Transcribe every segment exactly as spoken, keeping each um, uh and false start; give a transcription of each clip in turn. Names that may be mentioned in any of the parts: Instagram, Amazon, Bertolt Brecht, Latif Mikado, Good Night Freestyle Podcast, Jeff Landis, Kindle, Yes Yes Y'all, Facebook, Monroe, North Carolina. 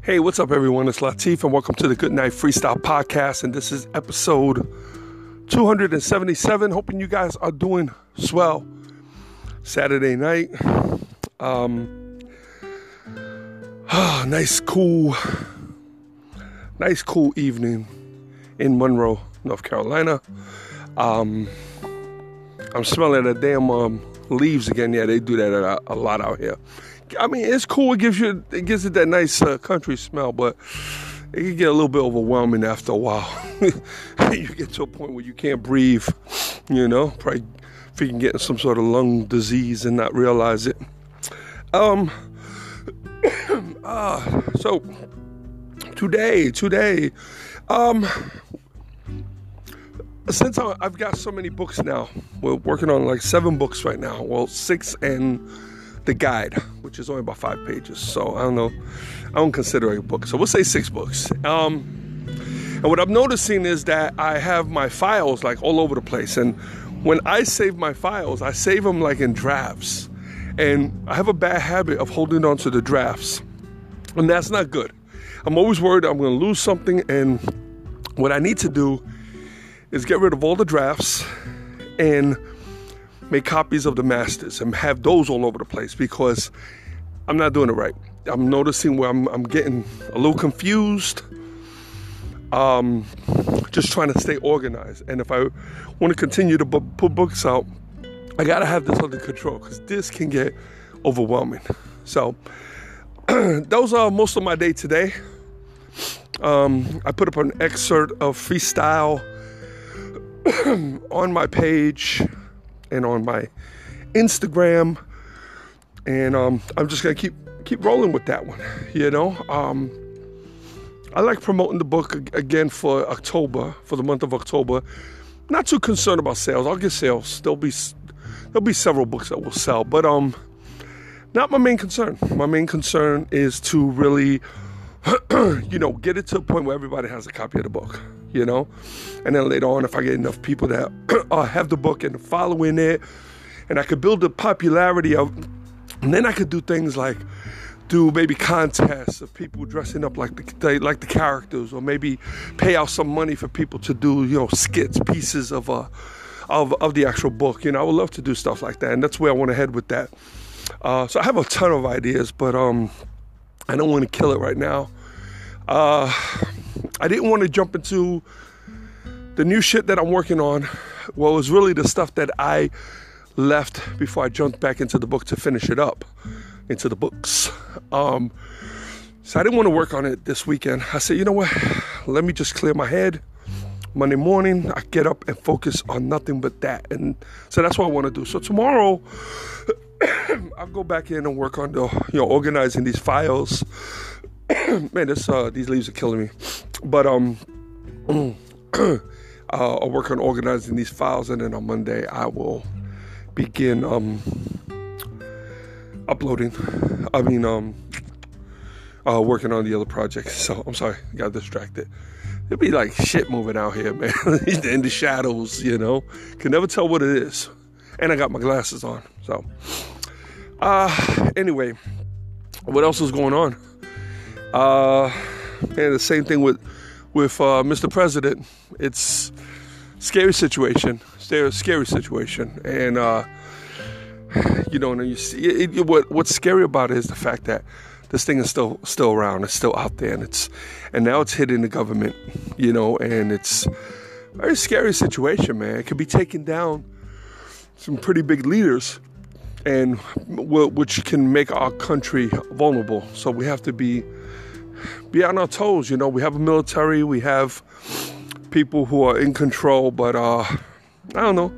Hey, what's up, everyone? It's Latif, and welcome to the Good Night Freestyle Podcast, and this is episode two hundred seventy-seven. Hoping you guys are doing swell. Saturday night. Um, oh, nice, cool, nice, cool evening in Monroe, North Carolina. Um, I'm smelling the damn um, leaves again. Yeah, they do that a, a lot out here. I mean, it's cool. It gives you, it gives it that nice uh, country smell, but it can get a little bit overwhelming after a while. You get to a point where you can't breathe, you know, probably freaking getting some sort of lung disease and not realize it. Um. uh, so today, today, um, since I, I've got so many books now, we're working on like seven books right now. Well, six and. The guide, which is only about five pages, so I don't know, I don't consider it a book, so we'll say six books. Um, and what I'm noticing is that I have my files like all over the place, and when I save my files, I save them like in drafts, and I have a bad habit of holding on to the drafts, and that's not good. I'm always worried I'm going to lose something, and what I need to do is get rid of all the drafts and make copies of the masters and have those all over the place, because I'm not doing it right. I'm noticing where I'm, I'm getting a little confused. Um, just trying to stay organized. And if I want to continue to bu- put books out, I got to have this under control, because this can get overwhelming. So those are most of my day today. Um, I put up an excerpt of freestyle on my page and on my Instagram, and um, I'm just gonna keep keep rolling with that one. You know, um, I like promoting the book again for October, for the month of October. Not too concerned about sales. I'll get sales. There'll be there'll be several books that will sell, but um, not my main concern. My main concern is to really, you know, get it to a point where everybody has a copy of the book. You know, and then later on, if I get enough people that uh, have the book and following it, and I could build the popularity of, and then I could do things like do maybe contests of people dressing up like the they, like the characters, or maybe pay out some money for people to do, you know, skits, pieces of uh of of the actual book. You know, I would love to do stuff like that, and that's where I want to head with that. Uh, so I have a ton of ideas, but um, I don't want to kill it right now. Uh. I didn't want to jump into the new shit that I'm working on. Well, it was really the stuff that I left before I jumped back into the book to finish it up, into the books. Um, so I didn't want to work on it this weekend. I said, you know what? Let me just clear my head. Monday morning, I get up and focus on nothing but that. And so that's what I want to do. So tomorrow, I'll go back in and work on the, you know, organizing these files. Man, this uh, these leaves are killing me. But um, uh, I'll work on organizing these files, and then on Monday I will begin um uploading. I mean um uh, working on the other projects. So I'm sorry, I got distracted. It'd be like shit moving out here, man. In the shadows, you know. Can never tell what it is. And I got my glasses on. So uh anyway, what else is going on? Uh. And the same thing with with uh, Mister President. It's scary situation. It's scary situation. And, uh, you know, and you see, it, it, what what's scary about it is the fact that this thing is still still around. It's still out there. And it's and now it's hitting the government, you know, and it's a very scary situation, man. It could be taking down some pretty big leaders, and w- which can make our country vulnerable. So we have to be... be on our toes, you know. We have a military, we have people who are in control, but uh, I don't know.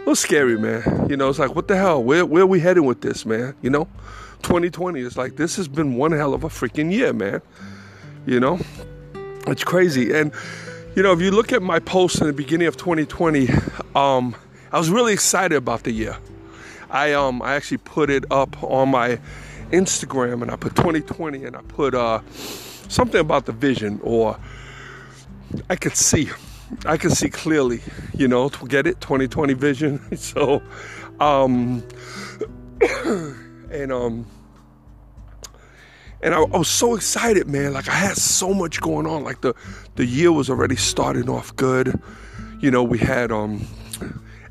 it was scary, man. You know, it's like, what the hell? Where where are we heading with this, man? You know, twenty twenty, it's like, this has been one hell of a freaking year, man. You know, it's crazy. And, you know, if you look at my posts in the beginning of twenty twenty, um, I was really excited about the year. I um I actually put it up on my Instagram, and I put twenty twenty, and I put uh something about the vision, or I could see. I can see clearly, you know, to get it, twenty twenty vision. So, um, and, um, and I, I was so excited, man. Like, I had so much going on. Like, the, the year was already starting off good. You know, we had, um,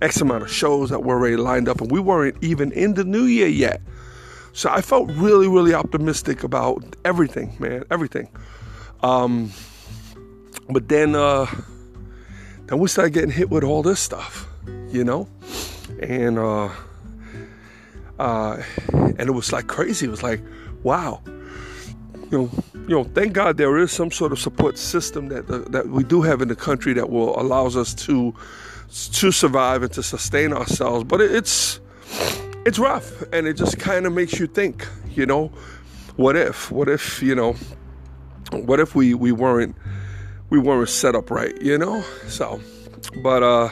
X amount of shows that were already lined up, and we weren't even in the new year yet. So I felt really, really optimistic about everything, man, everything. Um, but then, uh, And we started getting hit with all this stuff, you know, and uh, uh, and it was like crazy. It was like, wow, you know, you know. Thank God there is some sort of support system that uh, that we do have in the country that will allows us to to survive and to sustain ourselves. But it, it's it's rough, and it just kind of makes you think, you know, what if? What if? You know, what if we we weren't. We weren't set up right, you know? So, but, uh,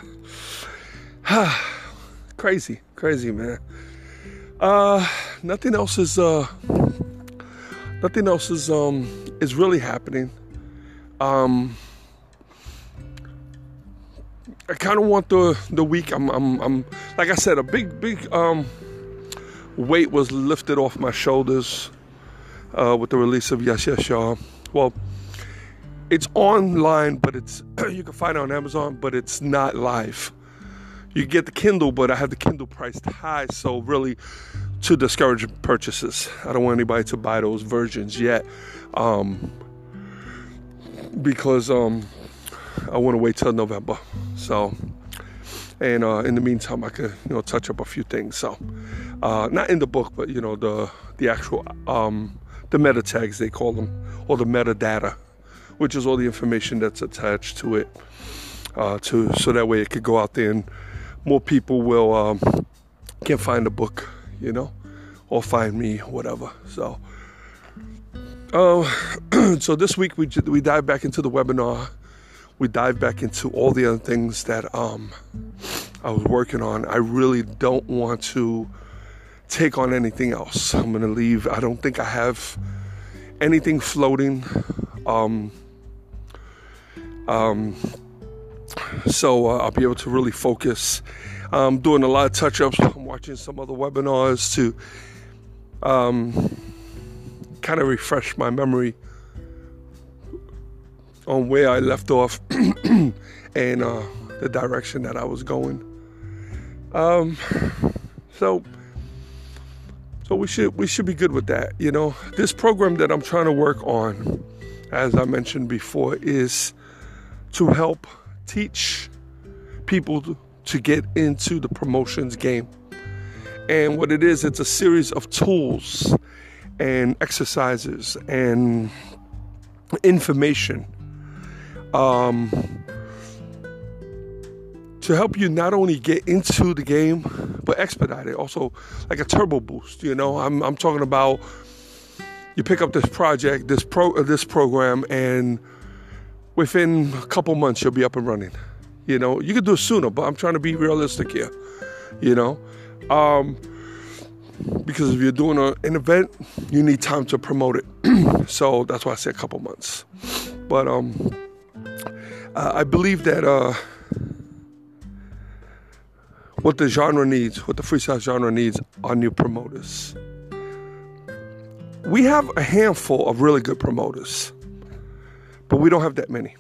crazy, crazy, man. Uh, nothing else is, uh, nothing else is, um, is really happening. Um, I kind of want the, the week, I'm, I'm, I'm, like I said, a big, big, um, weight was lifted off my shoulders, uh, with the release of Yes Yes Y'all. Well, it's online, but it's, you can find it on Amazon, but it's not live. You get the Kindle, but I have the Kindle priced high, so really to discourage purchases. I don't want anybody to buy those versions yet, um, because um, I want to wait till November. So, and uh, in the meantime, I could, you know, touch up a few things. So, uh, not in the book, but, you know, the the actual, um, the meta tags, they call them, or the metadata, which is all the information that's attached to it, uh, to so that way it could go out there and more people will um, can find the book, you know, or find me, whatever. So, uh, so this week we we dive back into the webinar, we dive back into all the other things that um, I was working on. I really don't want to take on anything else. I'm gonna leave. I don't think I have anything floating. Um, um, so uh, I'll be able to really focus. I'm doing a lot of touch-ups. I'm watching some other webinars to um, kind of refresh my memory on where I left off and uh, the direction that I was going. Um, so, so we should we should be good with that. You know, this program that I'm trying to work on, as I mentioned before, is to help teach people to get into the promotions game. And what it is, it's a series of tools and exercises and information um, to help you not only get into the game, but expedite it. Also, like a turbo boost, you know, I'm, I'm talking about you pick up this project, this pro, uh, this program, and within a couple months you'll be up and running. You know, you could do it sooner, but I'm trying to be realistic here. You know, um, because if you're doing a, an event, you need time to promote it. So that's why I say a couple months. But um, uh, I believe that uh, what the genre needs, what the freestyle genre needs, are new promoters. We have a handful of really good promoters, but we don't have that many.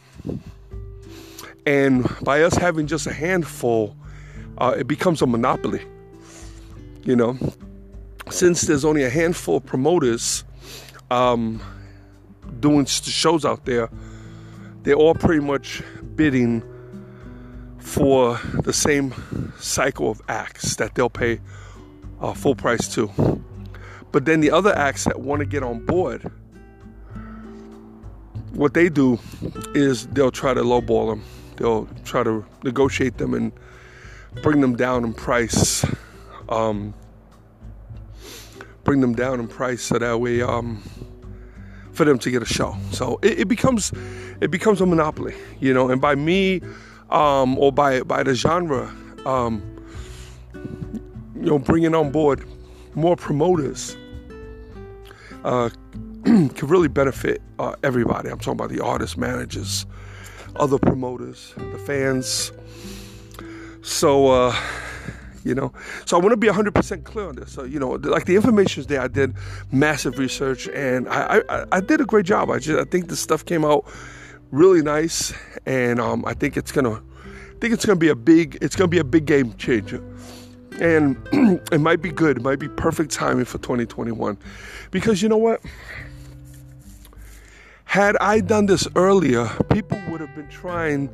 And by us having just a handful, uh, it becomes a monopoly. You know, since there's only a handful of promoters um, doing shows out there, they're all pretty much bidding for the same cycle of acts that they'll pay uh, full price to. But then the other acts that want to get on board, what they do is they'll try to lowball them. They'll try to negotiate them and bring them down in price. Um, bring them down in price so that way um, for them to get a show. So it, it becomes it becomes a monopoly, you know. And by me um, or by by the genre, um, you know, bringing on board more promoters uh, can really benefit uh, everybody. I'm talking about the artists, managers, other promoters, the fans. So, uh, you know, so I want to be one hundred percent clear on this. So, you know, like the information's there. I did massive research and I, I, I did a great job. I just, I think this stuff came out really nice. And, um, I think it's going to, I think it's going to be a big, it's going to be a big game changer. And it might be good. It might be perfect timing for twenty twenty-one. Because you know what? Had I done this earlier, people would have been trying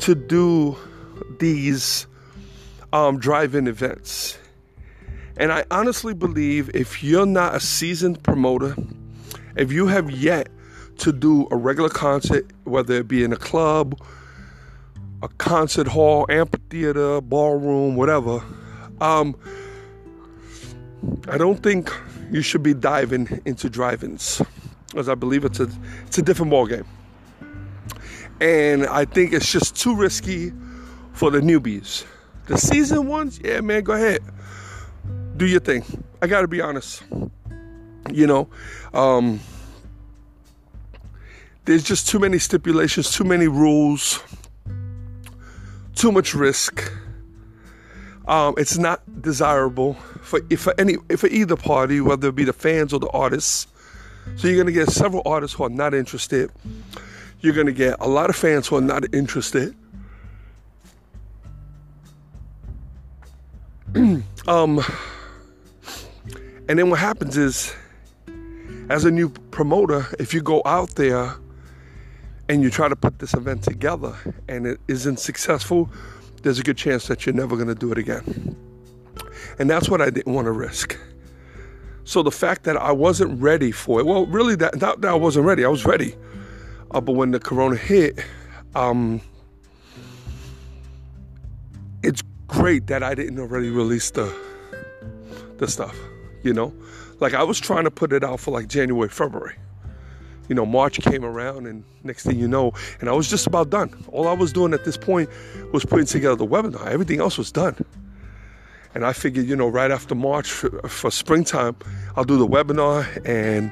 to do these um, drive-in events. And I honestly believe if you're not a seasoned promoter, if you have yet to do a regular concert, whether it be in a club, a concert hall, amphitheater, ballroom, whatever, um, I don't think you should be diving into drive-ins. Because I believe it's a it's a different ballgame. And I think it's just too risky for the newbies. The seasoned ones, yeah, man, go ahead. Do your thing. I got to be honest. You know, um, there's just too many stipulations, too many rules, too much risk. Um, it's not desirable for, for, any, for either party, whether it be the fans or the artists. So you're going to get several artists who are not interested. You're going to get a lot of fans who are not interested. um, and then what happens is, as a new promoter, if you go out there and you try to put this event together and it isn't successful, there's a good chance that you're never going to do it again. And that's what I didn't want to risk. So the fact that I wasn't ready for it, well, really, that, not that I wasn't ready. I was ready. Uh, but when the corona hit, um, it's great that I didn't already release the, the stuff, you know? Like, I was trying to put it out for, like, January, February. You know, March came around, and next thing you know, and I was just about done. All I was doing at this point was putting together the webinar. Everything else was done. And I figured, you know, right after March for, for springtime, I'll do the webinar and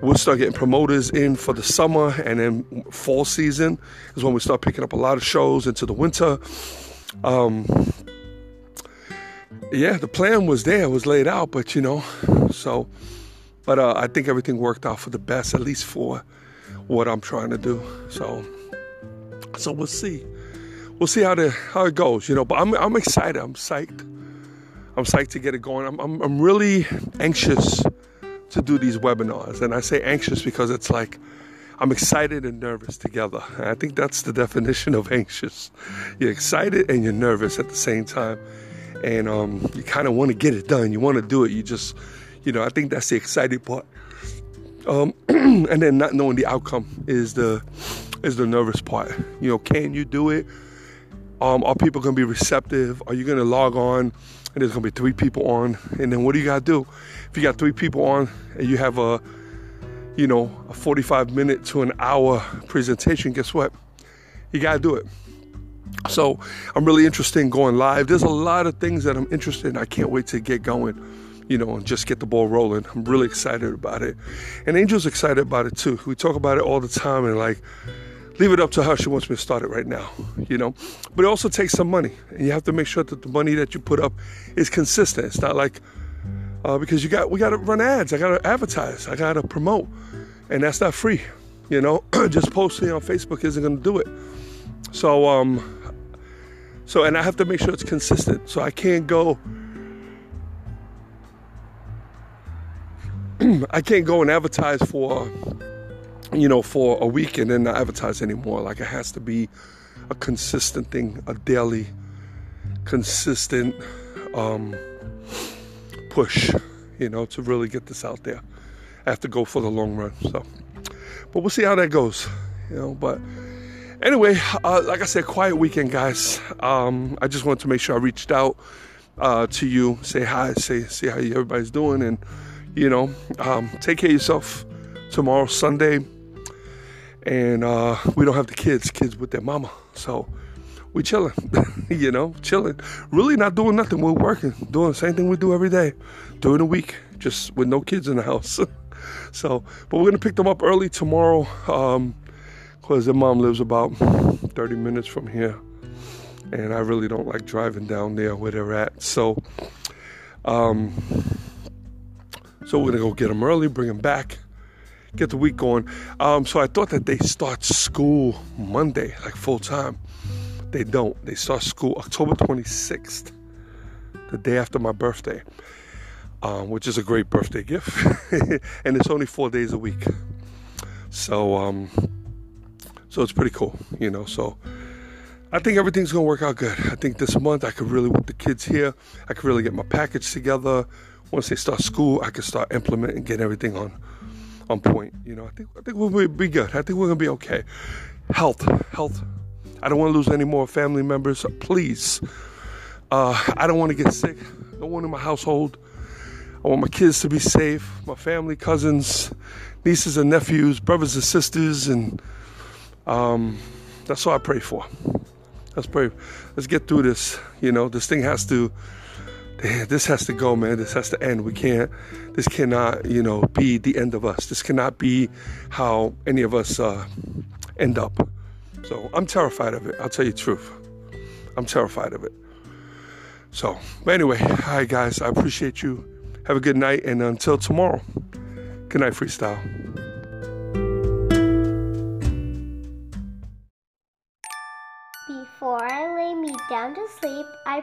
we'll start getting promoters in for the summer. And then fall season is when we start picking up a lot of shows into the winter. Um, yeah, the plan was there. It was laid out, but, you know, so, but uh, I think everything worked out for the best, at least for what I'm trying to do. So, so we'll see. We'll see how, the, how it goes, you know, but I'm, I'm excited. I'm psyched. I'm psyched to get it going. I'm, I'm I'm really anxious to do these webinars. And I say anxious because it's like I'm excited and nervous together. And I think that's the definition of anxious. You're excited and you're nervous at the same time. And um, you kind of want to get it done. You want to do it. You just, you know, I think that's the exciting part. Um, and then not knowing the outcome is the is the nervous part. You know, can you do it? Um, are people going to be receptive? Are you going to log on? And there's going to be three people on. And then what do you got to do? If you got three people on and you have a, you know, a forty-five minute to an hour presentation, guess what? You got to do it. So I'm really interested in going live. There's a lot of things that I'm interested in. I can't wait to get going, you know, and just get the ball rolling. I'm really excited about it. And Angel's excited about it too. We talk about it all the time and like, leave it up to her. She wants me to start it right now, you know. But it also takes some money. And you have to make sure that the money that you put up is consistent. It's not like, uh, because you got we got to run ads. I got to advertise. I got to promote. And that's not free, you know. Just posting on Facebook isn't going to do it. So, um, so and I have to make sure it's consistent. So I can't go, I can't go and advertise for, you know, for a week and then not advertise anymore. Like, it has to be a consistent thing, a daily, consistent um, push, you know, to really get this out there. I have to go for the long run. So, but we'll see how that goes, you know. But Anyway, uh, like I said, quiet weekend, guys. Um, I just wanted to make sure I reached out uh, to you, say hi, say see how everybody's doing, and you know, um, take care of yourself. Tomorrow's Sunday, and uh, we don't have the kids, kids with their mama, so we chilling, you know, chilling. Really not doing nothing. We're working, doing the same thing we do every day during the week, just with no kids in the house. So, but we're gonna pick them up early tomorrow. Um, Because their mom lives about thirty minutes from here. And I really don't like driving down there where they're at. So, um, so we're going to go get them early, bring them back, get the week going. Um, so I thought that they start school Monday, like full time. They don't. They start school October twenty-sixth, the day after my birthday, um, which is a great birthday gift. And it's only four days a week. So, um... So it's pretty cool, you know, so I think everything's going to work out good. I think this month I could really, with the kids here, I could really get my package together. Once they start school, I could start implementing, get everything on on point. You know, I think I think we'll be good. I think we're going to be okay. Health, health. I don't want to lose any more family members, please. Uh, I don't want to get sick. No one in my household. I want my kids to be safe. My family, cousins, nieces and nephews, brothers and sisters, and Um, that's all I pray for. Let's pray. Let's get through this. You know, this thing has to, this has to go, man. This has to end. We can't, this cannot, you know, be the end of us. This cannot be how any of us uh, end up. So I'm terrified of it. I'll tell you the truth. I'm terrified of it. So, but anyway, all right, guys, I appreciate you. Have a good night. And until tomorrow, good night, freestyle. Before I lay me down to sleep, I